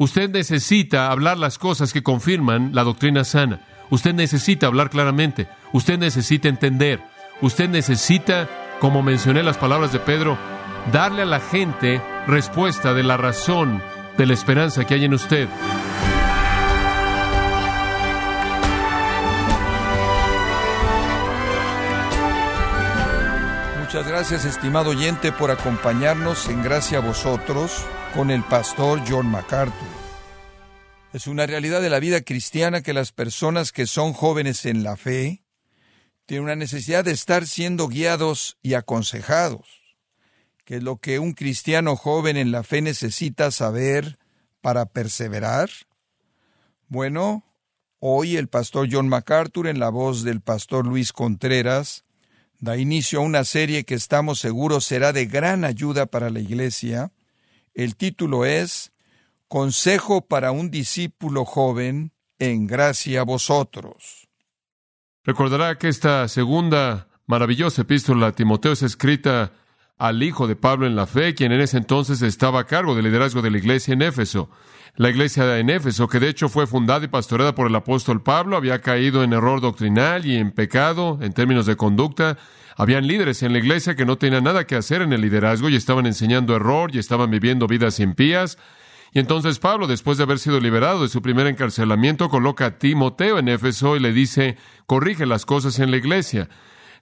Usted necesita hablar las cosas que confirman la doctrina sana. Usted necesita hablar claramente. Usted necesita entender. Usted necesita, como mencioné las palabras de Pedro, darle a la gente respuesta de la razón de la esperanza que hay en usted. Muchas gracias, estimado oyente, por acompañarnos en Gracia a Vosotros con el pastor John MacArthur. Es una realidad de la vida cristiana que las personas que son jóvenes en la fe tienen una necesidad de estar siendo guiados y aconsejados, que es lo que un cristiano joven en la fe necesita saber para perseverar. Bueno, hoy el pastor John MacArthur, en la voz del pastor Luis Contreras, da inicio a una serie que estamos seguros será de gran ayuda para la iglesia. El título es Consejo para un discípulo joven en Gracia a Vosotros. Recordará que esta segunda maravillosa epístola a Timoteo es escrita al hijo de Pablo en la fe, quien en ese entonces estaba a cargo del liderazgo de la iglesia en Éfeso. La iglesia en Éfeso, que de hecho fue fundada y pastoreada por el apóstol Pablo, había caído en error doctrinal y en pecado en términos de conducta. Habían líderes en la iglesia que no tenían nada que hacer en el liderazgo y estaban enseñando error y estaban viviendo vidas impías. Y entonces Pablo, después de haber sido liberado de su primer encarcelamiento, coloca a Timoteo en Éfeso y le dice, corrige las cosas en la iglesia.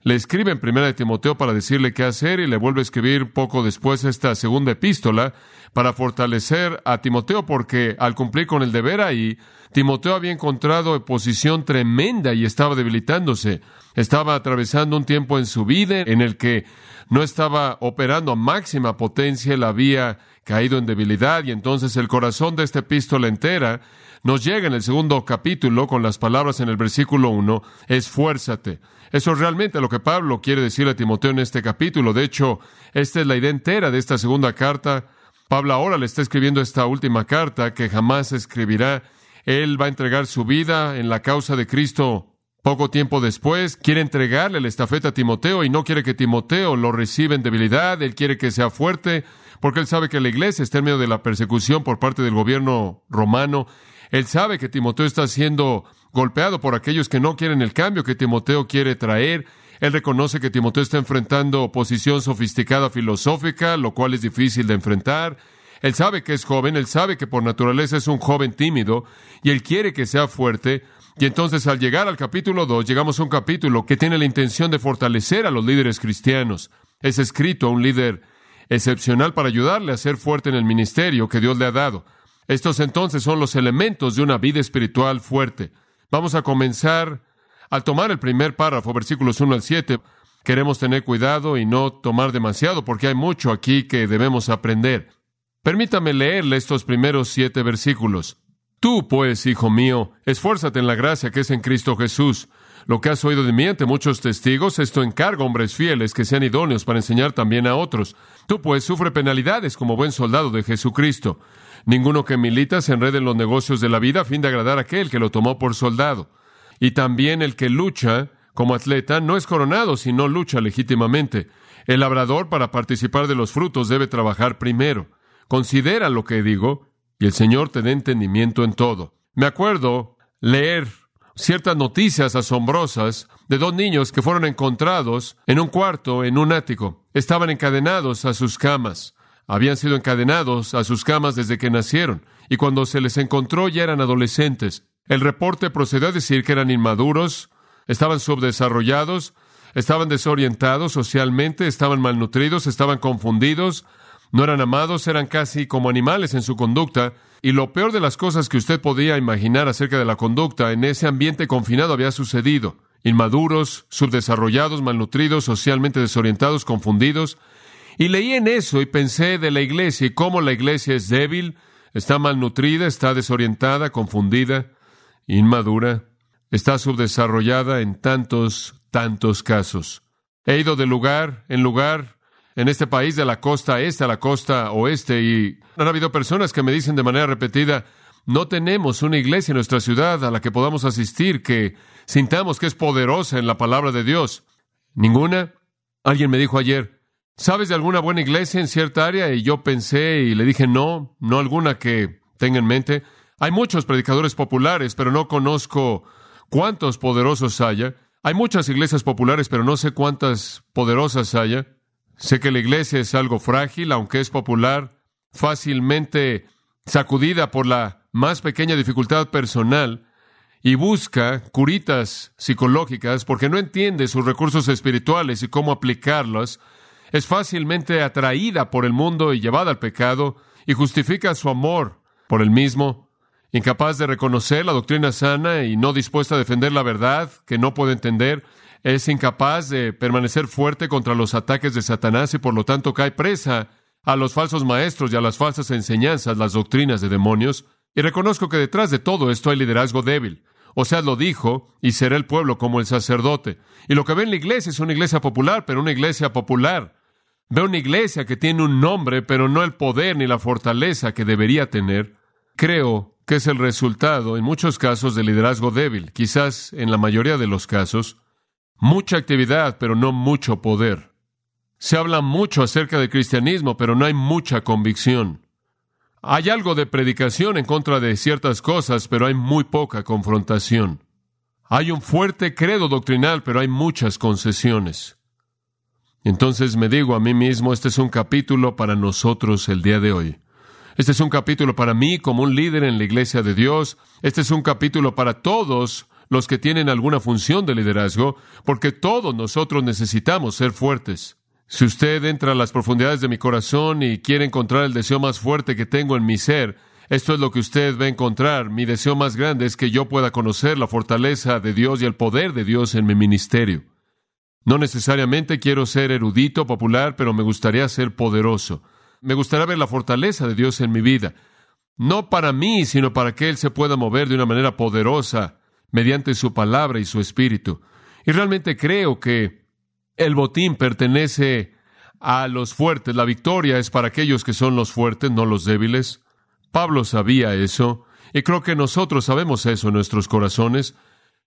Le escribe en 1 de Timoteo para decirle qué hacer y le vuelve a escribir poco después esta segunda epístola para fortalecer a Timoteo, porque al cumplir con el deber ahí, Timoteo había encontrado oposición tremenda y estaba debilitándose. Estaba atravesando un tiempo en su vida en el que no estaba operando a máxima potencia, él había caído en debilidad, y entonces el corazón de esta epístola entera nos llega en el segundo capítulo con las palabras en el versículo 1, esfuérzate. Eso es realmente lo que Pablo quiere decirle a Timoteo en este capítulo. De hecho, esta es la idea entera de esta segunda carta. Pablo ahora le está escribiendo esta última carta que jamás escribirá. Él va a entregar su vida en la causa de Cristo poco tiempo después. Quiere entregarle la estafeta a Timoteo y no quiere que Timoteo lo reciba en debilidad. Él quiere que sea fuerte porque él sabe que la iglesia está en medio de la persecución por parte del gobierno romano. Él sabe que Timoteo está siendo golpeado por aquellos que no quieren el cambio que Timoteo quiere traer. Él reconoce que Timoteo está enfrentando oposición sofisticada filosófica, lo cual es difícil de enfrentar. Él sabe que es joven, él sabe que por naturaleza es un joven tímido, y él quiere que sea fuerte. Y entonces al llegar al capítulo 2, llegamos a un capítulo que tiene la intención de fortalecer a los líderes cristianos. Es escrito a un líder excepcional para ayudarle a ser fuerte en el ministerio que Dios le ha dado. Estos entonces son los elementos de una vida espiritual fuerte. Vamos a comenzar al tomar el primer párrafo, versículos 1 al 7. Queremos tener cuidado y no tomar demasiado porque hay mucho aquí que debemos aprender. Permítame leerle estos primeros 7 versículos. Tú, pues, hijo mío, esfuérzate en la gracia que es en Cristo Jesús. Lo que has oído de mí ante muchos testigos, esto encarga a hombres fieles que sean idóneos para enseñar también a otros. Tú, pues, sufre penalidades como buen soldado de Jesucristo. Ninguno que milita se enrede en los negocios de la vida a fin de agradar a aquel que lo tomó por soldado. Y también el que lucha como atleta no es coronado si no lucha legítimamente. El labrador para participar de los frutos debe trabajar primero. Considera lo que digo y el Señor te dé entendimiento en todo. Me acuerdo leer ciertas noticias asombrosas de 2 niños que fueron encontrados en un cuarto, en un ático. Estaban encadenados a sus camas. Habían sido encadenados a sus camas desde que nacieron, y cuando se les encontró ya eran adolescentes. El reporte procedió a decir que eran inmaduros, estaban subdesarrollados, estaban desorientados socialmente, estaban malnutridos, estaban confundidos, no eran amados, eran casi como animales en su conducta, y lo peor de las cosas que usted podía imaginar acerca de la conducta en ese ambiente confinado había sucedido. Inmaduros, subdesarrollados, malnutridos, socialmente desorientados, confundidos. Y leí en eso y pensé de la iglesia y cómo la iglesia es débil, está malnutrida, está desorientada, confundida, inmadura, está subdesarrollada en tantos casos. He ido de lugar en lugar en este país, de la costa este a la costa oeste, y han habido personas que me dicen de manera repetida, no tenemos una iglesia en nuestra ciudad a la que podamos asistir, que sintamos que es poderosa en la palabra de Dios. ¿Ninguna? Alguien me dijo ayer, ¿sabes de alguna buena iglesia en cierta área? Y yo pensé y le dije, no alguna que Tenga en mente, hay muchos predicadores populares, pero no conozco cuántos poderosos haya. Hay muchas iglesias populares, pero no sé cuántas poderosas haya. Sé que la iglesia es algo frágil, aunque es popular, fácilmente sacudida por la más pequeña dificultad personal, y busca curitas psicológicas porque no entiende sus recursos espirituales y cómo aplicarlos. Es fácilmente atraída por el mundo y llevada al pecado, y justifica su amor por el mismo, incapaz de reconocer la doctrina sana y no dispuesta a defender la verdad que no puede entender. Es incapaz de permanecer fuerte contra los ataques de Satanás y por lo tanto cae presa a los falsos maestros y a las falsas enseñanzas, las doctrinas de demonios. Y reconozco que detrás de todo esto hay liderazgo débil. Oseas lo dijo, y será el pueblo como el sacerdote. Y lo que ve en la iglesia es una iglesia popular, pero una iglesia popular. Ve una iglesia que tiene un nombre, pero no el poder ni la fortaleza que debería tener. Creo que es el resultado, en muchos casos, de liderazgo débil, quizás en la mayoría de los casos. Mucha actividad, pero no mucho poder. Se habla mucho acerca del cristianismo, pero no hay mucha convicción. Hay algo de predicación en contra de ciertas cosas, pero hay muy poca confrontación. Hay un fuerte credo doctrinal, pero hay muchas concesiones. Entonces me digo a mí mismo, este es un capítulo para nosotros el día de hoy. Este es un capítulo para mí como un líder en la iglesia de Dios. Este es un capítulo para todos los que tienen alguna función de liderazgo, porque todos nosotros necesitamos ser fuertes. Si usted entra a las profundidades de mi corazón y quiere encontrar el deseo más fuerte que tengo en mi ser, esto es lo que usted va a encontrar. Mi deseo más grande es que yo pueda conocer la fortaleza de Dios y el poder de Dios en mi ministerio. No necesariamente quiero ser erudito, popular, pero me gustaría ser poderoso. Me gustaría ver la fortaleza de Dios en mi vida. No para mí, sino para que Él se pueda mover de una manera poderosa mediante su palabra y su espíritu. Y realmente creo que el botín pertenece a los fuertes. La victoria es para aquellos que son los fuertes, no los débiles. Pablo sabía eso, y creo que nosotros sabemos eso en nuestros corazones.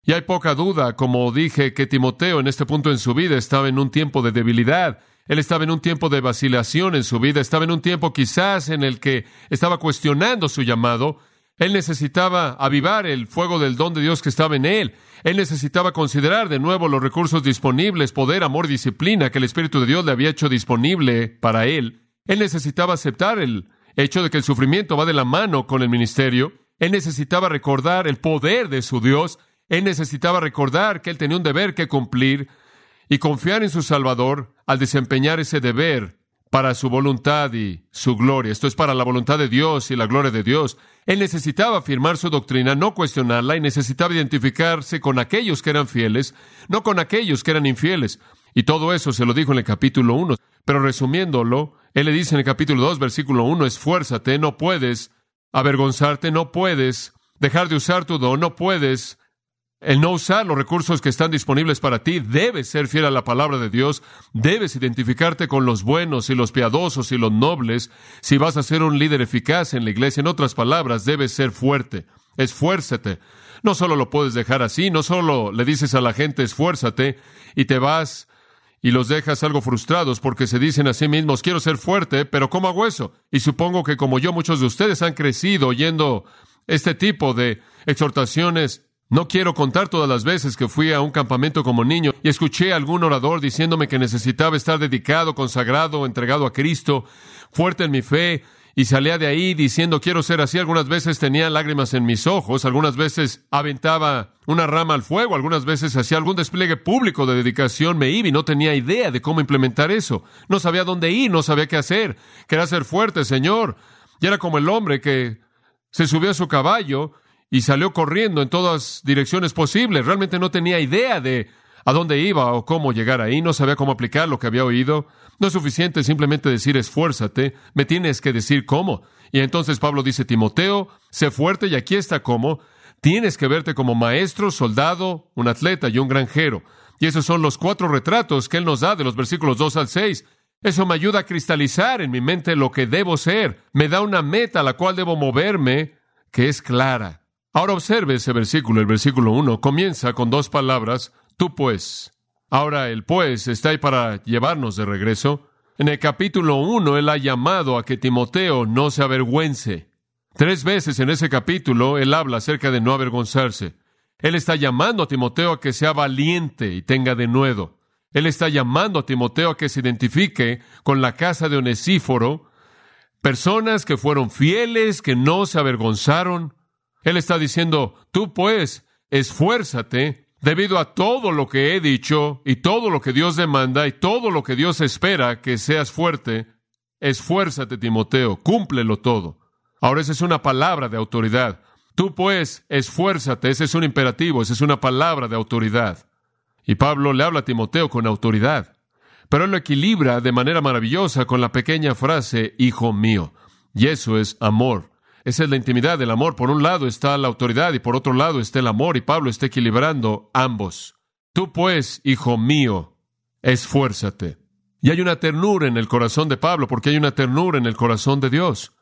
Y hay poca duda, como dije, que Timoteo en este punto en su vida estaba en un tiempo de debilidad. Él estaba en un tiempo de vacilación en su vida. Estaba en un tiempo quizás en el que estaba cuestionando su llamado. Él necesitaba avivar el fuego del don de Dios que estaba en él. Él necesitaba considerar de nuevo los recursos disponibles, poder, amor, disciplina que el Espíritu de Dios le había hecho disponible para él. Él necesitaba aceptar el hecho de que el sufrimiento va de la mano con el ministerio. Él necesitaba recordar el poder de su Dios. Él necesitaba recordar que él tenía un deber que cumplir y confiar en su Salvador al desempeñar ese deber para su voluntad y su gloria. Esto es para la voluntad de Dios y la gloria de Dios. Él necesitaba afirmar su doctrina, no cuestionarla, y necesitaba identificarse con aquellos que eran fieles, no con aquellos que eran infieles. Y todo eso se lo dijo en el capítulo 1. Pero resumiéndolo, él le dice en el capítulo 2, versículo 1, esfuérzate, no puedes avergonzarte, no puedes dejar de usar tu don, no puedes el no usar los recursos que están disponibles para ti. Debes ser fiel a la palabra de Dios, debes identificarte con los buenos y los piadosos y los nobles si vas a ser un líder eficaz en la iglesia. En otras palabras, debes ser fuerte, esfuérzate. No solo lo puedes dejar así, no solo le dices a la gente esfuérzate y te vas y los dejas algo frustrados porque se dicen a sí mismos, quiero ser fuerte, pero ¿cómo hago eso? Y supongo que como yo, muchos de ustedes han crecido oyendo este tipo de exhortaciones. No quiero contar todas las veces que fui a un campamento como niño y escuché a algún orador diciéndome que necesitaba estar dedicado, consagrado, entregado a Cristo, fuerte en mi fe, y salía de ahí diciendo, quiero ser así. Algunas veces tenía lágrimas en mis ojos, algunas veces aventaba una rama al fuego, algunas veces hacía algún despliegue público de dedicación, me iba y no tenía idea de cómo implementar eso. No sabía dónde ir, no sabía qué hacer. Quería ser fuerte, Señor. Y era como el hombre que se subió a su caballo y salió corriendo en todas direcciones posibles. Realmente no tenía idea de a dónde iba o cómo llegar ahí. No sabía cómo aplicar lo que había oído. No es suficiente simplemente decir esfuérzate. Me tienes que decir cómo. Y entonces Pablo dice, Timoteo, sé fuerte, y aquí está cómo. Tienes que verte como maestro, soldado, un atleta y un granjero. Y esos son los 4 retratos que él nos da de los versículos 2 al 6. Eso me ayuda a cristalizar en mi mente lo que debo ser. Me da una meta a la cual debo moverme, que es clara. Ahora observe ese versículo, el versículo 1. Comienza con 2 palabras, tú pues. Ahora el pues está ahí para llevarnos de regreso. En el capítulo 1, él ha llamado a que Timoteo no se avergüence. Tres veces en ese capítulo, él habla acerca de no avergonzarse. Él está llamando a Timoteo a que sea valiente y tenga denuedo. Él está llamando a Timoteo a que se identifique con la casa de Onesíforo, personas que fueron fieles, que no se avergonzaron. Él está diciendo, tú pues, esfuérzate debido a todo lo que he dicho y todo lo que Dios demanda y todo lo que Dios espera que seas fuerte. Esfuérzate, Timoteo, cúmplelo todo. Ahora, esa es una palabra de autoridad. Tú pues, esfuérzate, ese es un imperativo, esa es una palabra de autoridad. Y Pablo le habla a Timoteo con autoridad, pero él lo equilibra de manera maravillosa con la pequeña frase, hijo mío, y eso es amor. Esa es la intimidad del amor. Por un lado está la autoridad y por otro lado está el amor, y Pablo está equilibrando ambos. Tú pues, hijo mío, esfuérzate. Y hay una ternura en el corazón de Pablo, porque hay una ternura en el corazón de Dios.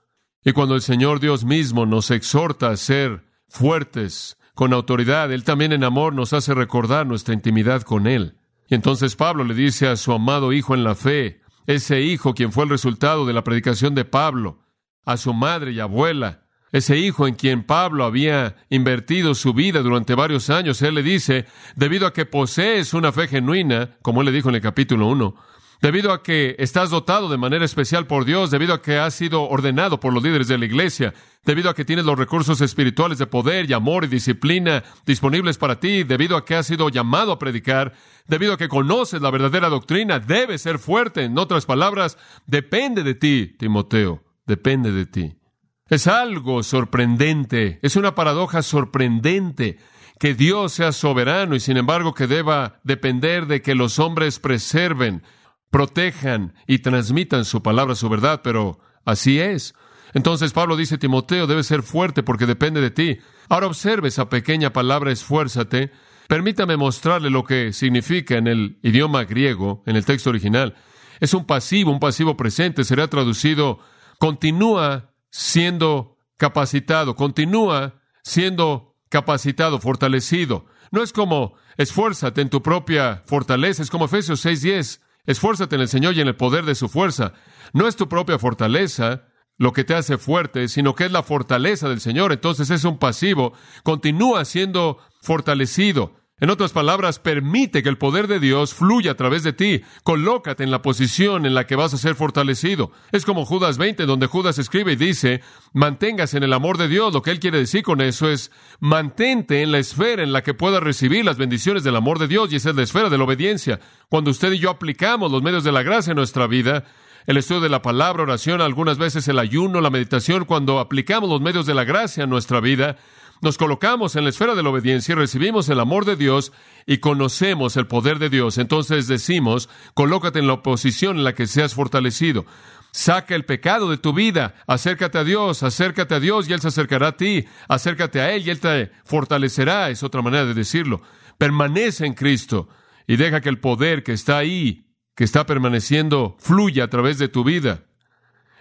Y cuando el Señor Dios mismo nos exhorta a ser fuertes con autoridad, Él también en amor nos hace recordar nuestra intimidad con Él. Y entonces Pablo le dice a su amado hijo en la fe, ese hijo quien fue el resultado de la predicación de Pablo, a su madre y abuela, ese hijo en quien Pablo había invertido su vida durante varios años, él le dice, debido a que posees una fe genuina, como él le dijo en el capítulo 1, debido a que estás dotado de manera especial por Dios, debido a que has sido ordenado por los líderes de la iglesia, debido a que tienes los recursos espirituales de poder y amor y disciplina disponibles para ti, debido a que has sido llamado a predicar, debido a que conoces la verdadera doctrina, debes ser fuerte. En otras palabras, depende de ti, Timoteo, depende de ti. Es algo sorprendente, es una paradoja sorprendente, que Dios sea soberano y sin embargo que deba depender de que los hombres preserven, protejan y transmitan su palabra, su verdad, pero así es. Entonces Pablo dice, Timoteo, debes ser fuerte porque depende de ti. Ahora observe esa pequeña palabra, esfuérzate. Permítame mostrarle lo que significa en el idioma griego, en el texto original. Es un pasivo presente, será traducido, continúa siendo capacitado, fortalecido. No es como, esfuérzate en tu propia fortaleza, es como Efesios 6:10. Esfuérzate en el Señor y en el poder de su fuerza. No es tu propia fortaleza lo que te hace fuerte, sino que es la fortaleza del Señor. Entonces es un pasivo. Continúa siendo fortalecido. En otras palabras, permite que el poder de Dios fluya a través de ti. Colócate en la posición en la que vas a ser fortalecido. Es como Judas 20, donde Judas escribe y dice, manténgase en el amor de Dios. Lo que él quiere decir con eso es, mantente en la esfera en la que puedas recibir las bendiciones del amor de Dios, y esa es la esfera de la obediencia. Cuando usted y yo aplicamos los medios de la gracia en nuestra vida, el estudio de la palabra, oración, algunas veces el ayuno, la meditación, cuando aplicamos los medios de la gracia en nuestra vida, nos colocamos en la esfera de la obediencia y recibimos el amor de Dios y conocemos el poder de Dios. Entonces decimos, colócate en la posición en la que seas fortalecido. Saca el pecado de tu vida, acércate a Dios y Él se acercará a ti. Acércate a Él y Él te fortalecerá, es otra manera de decirlo. Permanece en Cristo y deja que el poder que está ahí, que está permaneciendo, fluya a través de tu vida.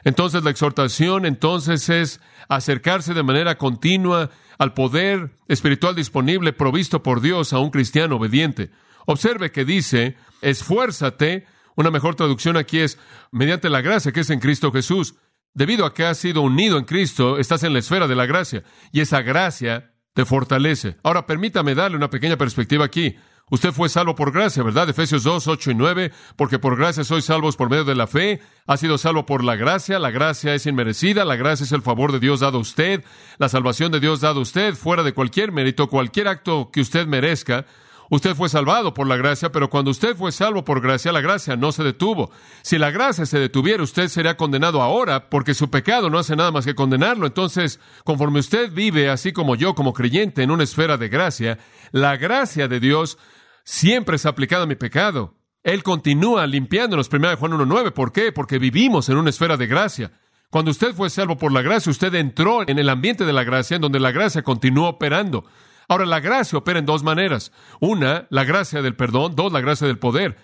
Entonces la exhortación es acercarse de manera continua al poder espiritual disponible provisto por Dios a un cristiano obediente. Observe que dice, esfuérzate, una mejor traducción aquí es, mediante la gracia que es en Cristo Jesús. Debido a que has sido unido en Cristo, estás en la esfera de la gracia, y esa gracia te fortalece. Ahora, permítame darle una pequeña perspectiva aquí. Usted fue salvo por gracia, ¿verdad? Efesios 2, 8 y 9, porque por gracia sois salvos por medio de la fe. Ha sido salvo por la gracia es inmerecida, la gracia es el favor de Dios dado a usted, la salvación de Dios dado a usted, fuera de cualquier mérito, cualquier acto que usted merezca. Usted fue salvado por la gracia, pero cuando usted fue salvo por gracia, la gracia no se detuvo. Si la gracia se detuviera, usted sería condenado ahora, porque su pecado no hace nada más que condenarlo. Entonces, conforme usted vive, así como yo, como creyente, en una esfera de gracia, la gracia de Dios siempre es aplicado a mi pecado. Él continúa limpiándonos, 1 de Juan 1:9. ¿Por qué? Porque vivimos en una esfera de gracia. Cuando usted fue salvo por la gracia, usted entró en el ambiente de la gracia, en donde la gracia continúa operando. Ahora, la gracia opera en dos maneras. Una, la gracia del perdón. Dos, la gracia del poder.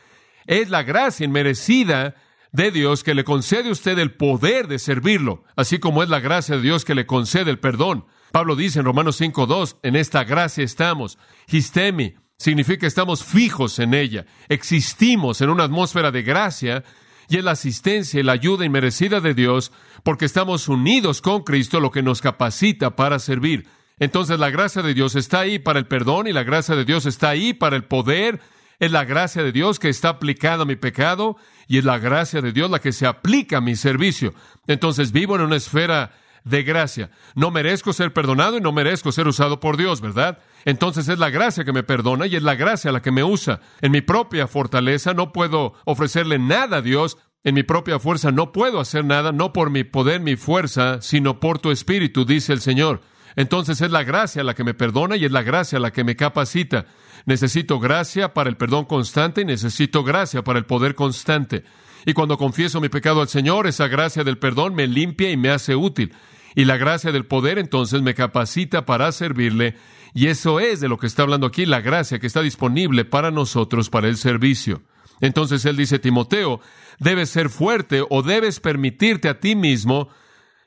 Es la gracia inmerecida de Dios que le concede a usted el poder de servirlo, así como es la gracia de Dios que le concede el perdón. Pablo dice en Romanos 5:2, en esta gracia estamos. Histemi significa que estamos fijos en ella, existimos en una atmósfera de gracia y es la asistencia y la ayuda inmerecida de Dios, porque estamos unidos con Cristo, lo que nos capacita para servir. Entonces la gracia de Dios está ahí para el perdón, y la gracia de Dios está ahí para el poder. Es la gracia de Dios que está aplicada a mi pecado, y es la gracia de Dios la que se aplica a mi servicio. Entonces vivo en una esfera de gracia. No merezco ser perdonado y no merezco ser usado por Dios, ¿verdad? Entonces es la gracia que me perdona y es la gracia la que me usa. En mi propia fortaleza no puedo ofrecerle nada a Dios. En mi propia fuerza no puedo hacer nada, no por mi poder, mi fuerza, sino por tu espíritu, dice el Señor. Entonces es la gracia la que me perdona y es la gracia la que me capacita. Necesito gracia para el perdón constante y necesito gracia para el poder constante. Y cuando confieso mi pecado al Señor, esa gracia del perdón me limpia y me hace útil. Y la gracia del poder, entonces, me capacita para servirle. Y eso es de lo que está hablando aquí, la gracia que está disponible para nosotros, para el servicio. Entonces, él dice, Timoteo, debes ser fuerte o debes permitirte a ti mismo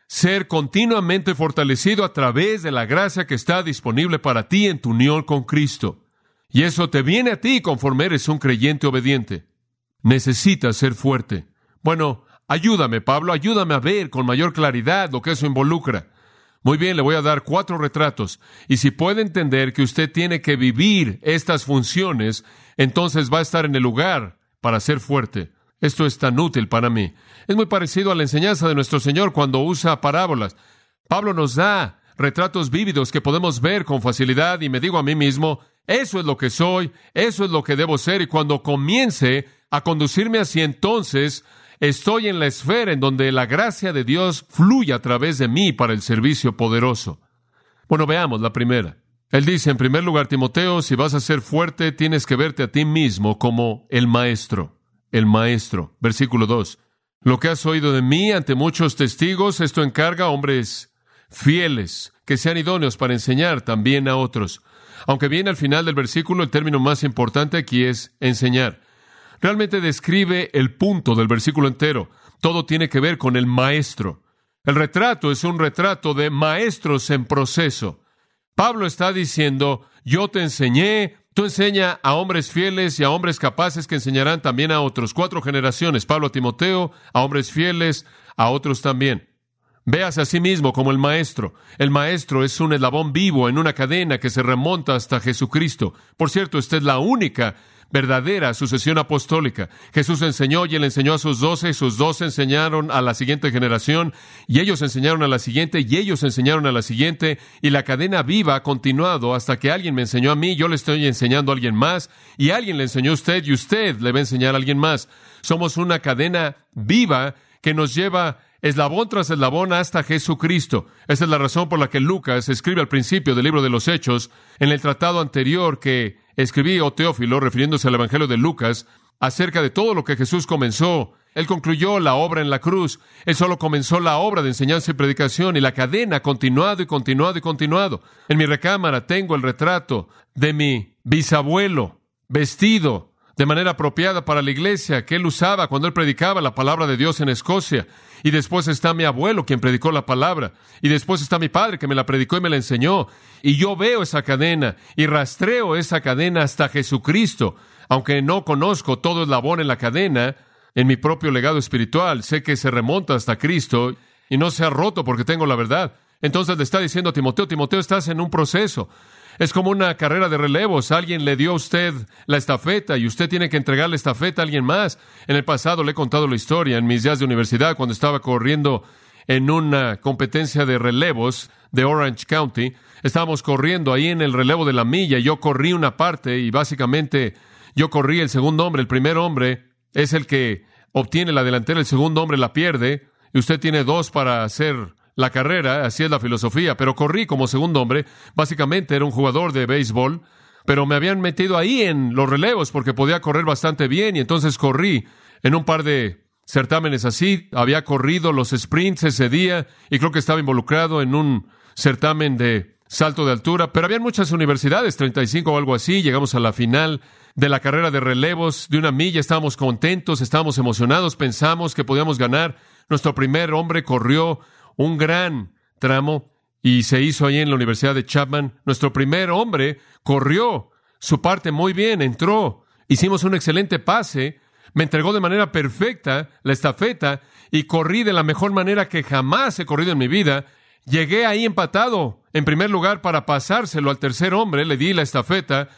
ser continuamente fortalecido a través de la gracia que está disponible para ti en tu unión con Cristo. Y eso te viene a ti conforme eres un creyente obediente. Necesitas ser fuerte. Bueno, ayúdame, Pablo, ayúdame a ver con mayor claridad lo que eso involucra. Muy bien, le voy a dar 4 retratos. Y si puede entender que usted tiene que vivir estas funciones, entonces va a estar en el lugar para ser fuerte. Esto es tan útil para mí. Es muy parecido a la enseñanza de nuestro Señor cuando usa parábolas. Pablo nos da retratos vívidos que podemos ver con facilidad y me digo a mí mismo, eso es lo que soy, eso es lo que debo ser. Y cuando comience a conducirme así, entonces estoy en la esfera en donde la gracia de Dios fluye a través de mí para el servicio poderoso. Bueno, veamos la primera. Él dice, en primer lugar, Timoteo, si vas a ser fuerte, tienes que verte a ti mismo como el maestro. El maestro. Versículo 2. Lo que has oído de mí ante muchos testigos, esto encarga a hombres fieles, que sean idóneos para enseñar también a otros. Aunque bien al final del versículo, el término más importante aquí es enseñar. Realmente describe el punto del versículo entero. Todo tiene que ver con el maestro. El retrato es un retrato de maestros en proceso. Pablo está diciendo, yo te enseñé, tú enseña a hombres fieles y a hombres capaces que enseñarán también a otros. 4 generaciones, Pablo a Timoteo, a hombres fieles, a otros también. Véase a sí mismo como el maestro. El maestro es un eslabón vivo en una cadena que se remonta hasta Jesucristo. Por cierto, esta es la única verdadera sucesión apostólica. Jesús enseñó y él enseñó a sus 12, sus 12 enseñaron a la siguiente generación, y ellos enseñaron a la siguiente, y ellos enseñaron a la siguiente, y la cadena viva ha continuado hasta que alguien me enseñó a mí, yo le estoy enseñando a alguien más, y alguien le enseñó a usted, y usted le va a enseñar a alguien más. Somos una cadena viva que nos lleva eslabón tras eslabón hasta Jesucristo. Esa es la razón por la que Lucas escribe al principio del libro de los Hechos, en el tratado anterior que escribí, o Teófilo, refiriéndose al Evangelio de Lucas, acerca de todo lo que Jesús comenzó. Él concluyó la obra en la cruz. Él solo comenzó la obra de enseñanza y predicación, y la cadena ha continuado y continuado y continuado. En mi recámara tengo el retrato de mi bisabuelo, vestido de manera apropiada para la iglesia, que él usaba cuando él predicaba la palabra de Dios en Escocia. Y después está mi abuelo, quien predicó la palabra. Y después está mi padre, que me la predicó y me la enseñó. Y yo veo esa cadena y rastreo esa cadena hasta Jesucristo. Aunque no conozco todo el labor en la cadena, en mi propio legado espiritual, sé que se remonta hasta Cristo y no se ha roto porque tengo la verdad. Entonces le está diciendo a Timoteo, Timoteo, estás en un proceso. Es como una carrera de relevos. Alguien le dio a usted la estafeta y usted tiene que entregar la estafeta a alguien más. En el pasado le he contado la historia. En mis días de universidad, cuando estaba corriendo en una competencia de relevos de Orange County, estábamos corriendo ahí en el relevo de la milla. Yo corrí una parte y básicamente yo corrí el segundo hombre. El primer hombre es el que obtiene la delantera. El segundo hombre la pierde y usted tiene 2 para hacer la carrera, así es la filosofía, pero corrí como segundo hombre. Básicamente era un jugador de béisbol, pero me habían metido ahí en los relevos porque podía correr bastante bien y entonces corrí en un par de certámenes así. Había corrido los sprints ese día y creo que estaba involucrado en un certamen de salto de altura, pero había muchas universidades, 35 o algo así. Llegamos a la final de la carrera de relevos de una milla. Estábamos contentos, estábamos emocionados, pensamos que podíamos ganar. Nuestro primer hombre corrió un gran tramo, y se hizo ahí en la Universidad de Chapman. Nuestro primer hombre corrió su parte muy bien, entró, hicimos un excelente pase, Me entregó de manera perfecta la estafeta y corrí de la mejor manera que jamás he corrido en mi vida. Llegué ahí empatado. En primer lugar, para pasárselo al tercer hombre, le di la estafeta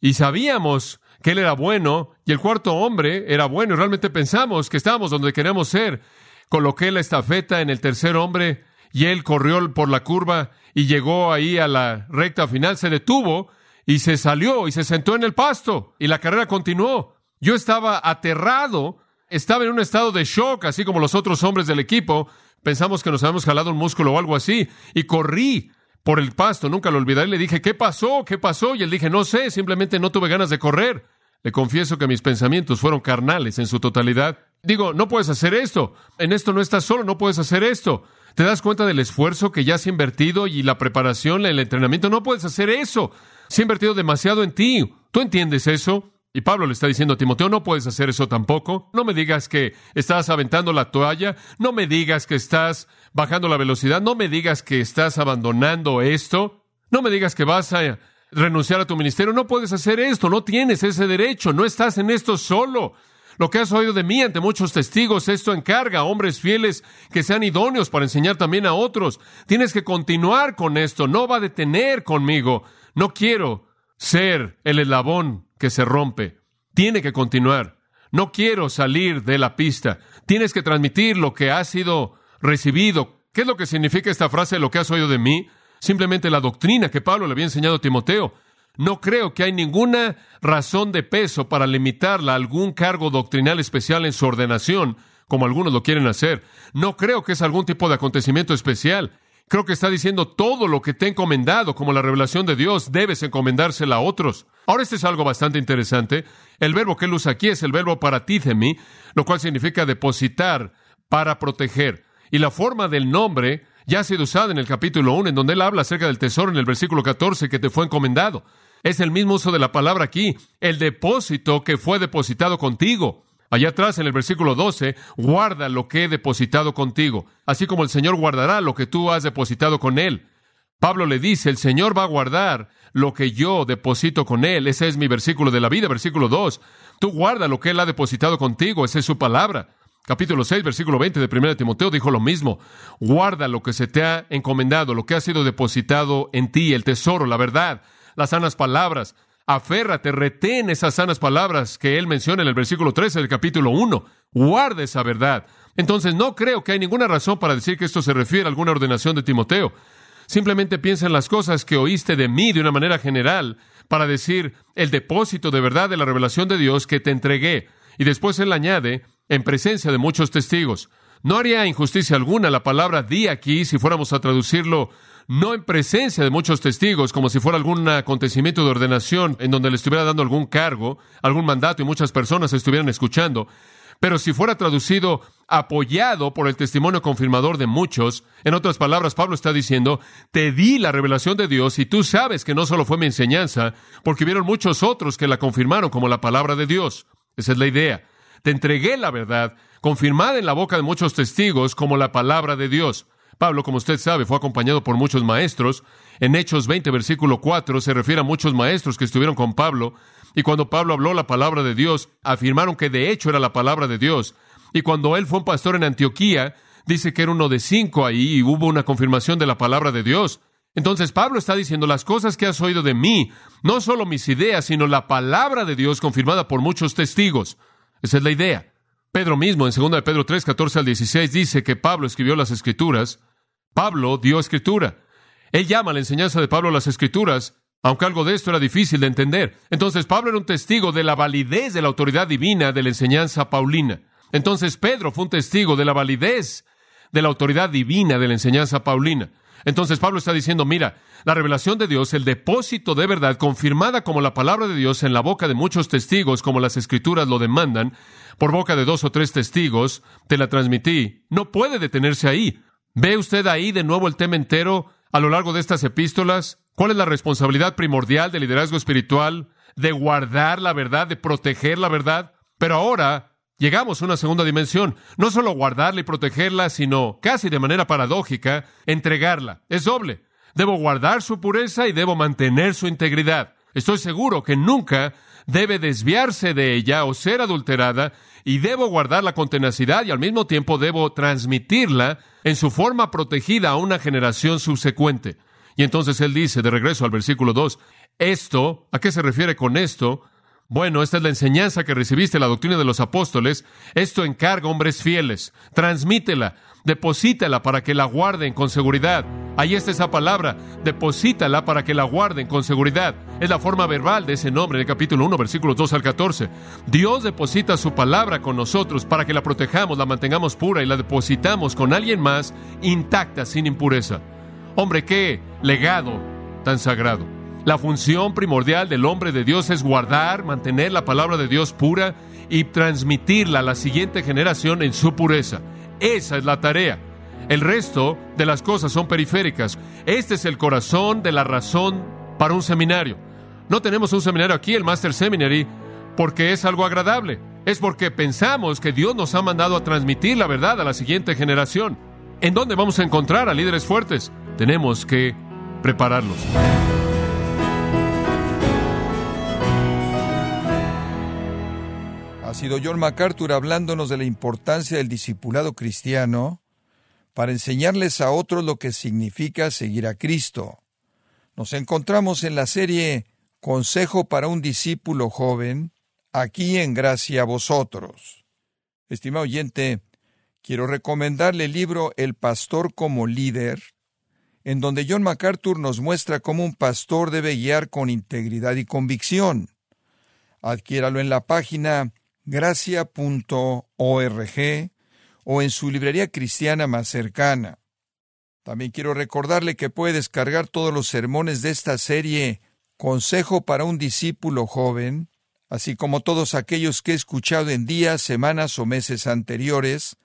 y sabíamos que él era bueno y el cuarto hombre era bueno y realmente pensamos que estábamos donde queríamos ser. Coloqué la estafeta en el tercer hombre y él corrió por la curva y llegó ahí a la recta final, se detuvo y se salió y se sentó en el pasto y la carrera continuó. Yo estaba aterrado, estaba en un estado de shock, así como los otros hombres del equipo. Pensamos que nos habíamos jalado un músculo o algo así y corrí por el pasto. Nunca lo olvidaré. Le dije, ¿qué pasó? ¿Qué pasó? Y él dije, no sé, simplemente no tuve ganas de correr. Le confieso que mis pensamientos fueron carnales en su totalidad. Digo, no puedes hacer esto. En esto no estás solo, no puedes hacer esto. ¿Te das cuenta del esfuerzo que ya has invertido y la preparación, el entrenamiento? No puedes hacer eso. Se ha invertido demasiado en ti. ¿Tú entiendes eso? Y Pablo le está diciendo a Timoteo, no puedes hacer eso tampoco. No me digas que estás aventando la toalla. No me digas que estás bajando la velocidad. No me digas que estás abandonando esto. No me digas que vas a renunciar a tu ministerio. No puedes hacer esto. No tienes ese derecho. No estás en esto solo. Lo que has oído de mí ante muchos testigos, esto encarga a hombres fieles que sean idóneos para enseñar también a otros. Tienes que continuar con esto. No va a detener conmigo. No quiero ser el eslabón que se rompe. Tiene que continuar. No quiero salir de la pista. Tienes que transmitir lo que ha sido recibido. ¿Qué es lo que significa esta frase, lo que has oído de mí? Simplemente la doctrina que Pablo le había enseñado a Timoteo. No creo que hay ninguna razón de peso para limitarla a algún cargo doctrinal especial en su ordenación, como algunos lo quieren hacer. No creo que es algún tipo de acontecimiento especial. Creo que está diciendo todo lo que te he encomendado, como la revelación de Dios, debes encomendársela a otros. Ahora, esto es algo bastante interesante. El verbo que él usa aquí es el verbo paratithemi, lo cual significa depositar para proteger. Y la forma del nombre ya ha sido usada en el capítulo 1, en donde él habla acerca del tesoro en el versículo 14 que te fue encomendado. Es el mismo uso de la palabra aquí, el depósito que fue depositado contigo. Allá atrás, en el versículo 12, guarda lo que he depositado contigo, así como el Señor guardará lo que tú has depositado con Él. Pablo le dice, el Señor va a guardar lo que yo deposito con Él. Ese es mi versículo de la vida, versículo 2. Tú guarda lo que Él ha depositado contigo, esa es su palabra. Capítulo 6, versículo 20 de 1 de Timoteo dijo lo mismo. Guarda lo que se te ha encomendado, lo que ha sido depositado en ti, el tesoro, la verdad, las sanas palabras. Aférrate, retén esas sanas palabras que él menciona en el versículo 13 del capítulo 1. Guarda esa verdad. Entonces, no creo que hay ninguna razón para decir que esto se refiere a alguna ordenación de Timoteo. Simplemente piensa en las cosas que oíste de mí de una manera general para decir el depósito de verdad de la revelación de Dios que te entregué. Y después él añade, en presencia de muchos testigos. No haría injusticia alguna la palabra di aquí si fuéramos a traducirlo no en presencia de muchos testigos, como si fuera algún acontecimiento de ordenación en donde le estuviera dando algún cargo, algún mandato y muchas personas estuvieran escuchando, pero si fuera traducido apoyado por el testimonio confirmador de muchos. En otras palabras, Pablo está diciendo, te di la revelación de Dios y tú sabes que no solo fue mi enseñanza, porque hubieron muchos otros que la confirmaron como la palabra de Dios. Esa es la idea. Te entregué la verdad, confirmada en la boca de muchos testigos como la palabra de Dios. Pablo, como usted sabe, fue acompañado por muchos maestros. En Hechos 20, versículo 4, se refiere a muchos maestros que estuvieron con Pablo. Y cuando Pablo habló la palabra de Dios, afirmaron que de hecho era la palabra de Dios. Y cuando él fue un pastor en Antioquía, dice que era uno de 5 ahí y hubo una confirmación de la palabra de Dios. Entonces Pablo está diciendo, las cosas que has oído de mí, no solo mis ideas, sino la palabra de Dios confirmada por muchos testigos. Esa es la idea. Pedro mismo, en 2 de Pedro 3, 14 al 16, dice que Pablo escribió las Escrituras. Pablo dio Escritura. Él llama la enseñanza de Pablo las Escrituras, aunque algo de esto era difícil de entender. Entonces, Pablo era un testigo de la validez de la autoridad divina de la enseñanza paulina. Entonces, Pedro fue un testigo de la validez de la autoridad divina de la enseñanza paulina. Entonces, Pablo está diciendo, mira, la revelación de Dios, el depósito de verdad, confirmada como la palabra de Dios en la boca de muchos testigos, como las Escrituras lo demandan, por boca de 2 o 3 testigos, te la transmití. No puede detenerse ahí. ¿Ve usted ahí de nuevo el tema entero a lo largo de estas epístolas? ¿Cuál es la responsabilidad primordial del liderazgo espiritual? De guardar la verdad, de proteger la verdad. Pero ahora llegamos a una segunda dimensión. No solo guardarla y protegerla, sino, casi de manera paradójica, entregarla. Es doble. Debo guardar su pureza y debo mantener su integridad. Estoy seguro que nunca debe desviarse de ella o ser adulterada, y debo guardarla con tenacidad y al mismo tiempo debo transmitirla en su forma protegida a una generación subsecuente. Y entonces él dice, de regreso al versículo 2, esto, ¿a qué se refiere con esto? Bueno, esta es la enseñanza que recibiste, la doctrina de los apóstoles. Esto encarga a hombres fieles. Transmítela, deposítala para que la guarden con seguridad. Ahí está esa palabra, deposítala para que la guarden con seguridad. Es la forma verbal de ese nombre en el capítulo 1, versículos 2 al 14. Dios deposita su palabra con nosotros para que la protejamos, la mantengamos pura y la depositamos con alguien más intacta, sin impureza. Hombre, qué legado tan sagrado. La función primordial del hombre de Dios es guardar, mantener la palabra de Dios pura y transmitirla a la siguiente generación en su pureza. Esa es la tarea. El resto de las cosas son periféricas. Este es el corazón de la razón para un seminario. No tenemos un seminario aquí, el Master Seminary, porque es algo agradable. Es porque pensamos que Dios nos ha mandado a transmitir la verdad a la siguiente generación. ¿En dónde vamos a encontrar a líderes fuertes? Tenemos que prepararlos. Ha sido John MacArthur hablándonos de la importancia del discipulado cristiano para enseñarles a otros lo que significa seguir a Cristo. Nos encontramos en la serie Consejo para un discípulo joven, aquí en Gracia a Vosotros. Estimado oyente, quiero recomendarle el libro El pastor como líder, en donde John MacArthur nos muestra cómo un pastor debe guiar con integridad y convicción. Adquiéralo en la página gracia.org o en su librería cristiana más cercana. También quiero recordarle que puede descargar todos los sermones de esta serie Consejo para un discípulo joven, así como todos aquellos que he escuchado en días, semanas o meses anteriores,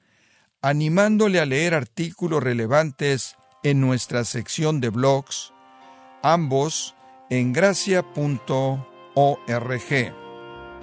animándole a leer artículos relevantes en nuestra sección de blogs, ambos en gracia.org.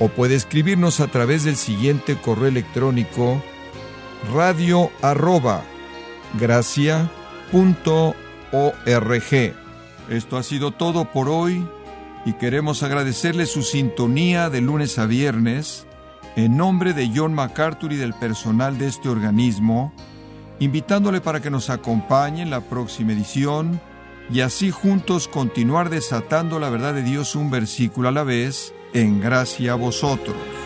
O puede escribirnos a través del siguiente correo electrónico: radio@gracia.org. Esto ha sido todo por hoy y queremos agradecerle su sintonía de lunes a viernes. En nombre de John MacArthur y del personal de este organismo, invitándole para que nos acompañe en la próxima edición y así juntos continuar desatando la verdad de Dios un versículo a la vez en Gracia a Vosotros.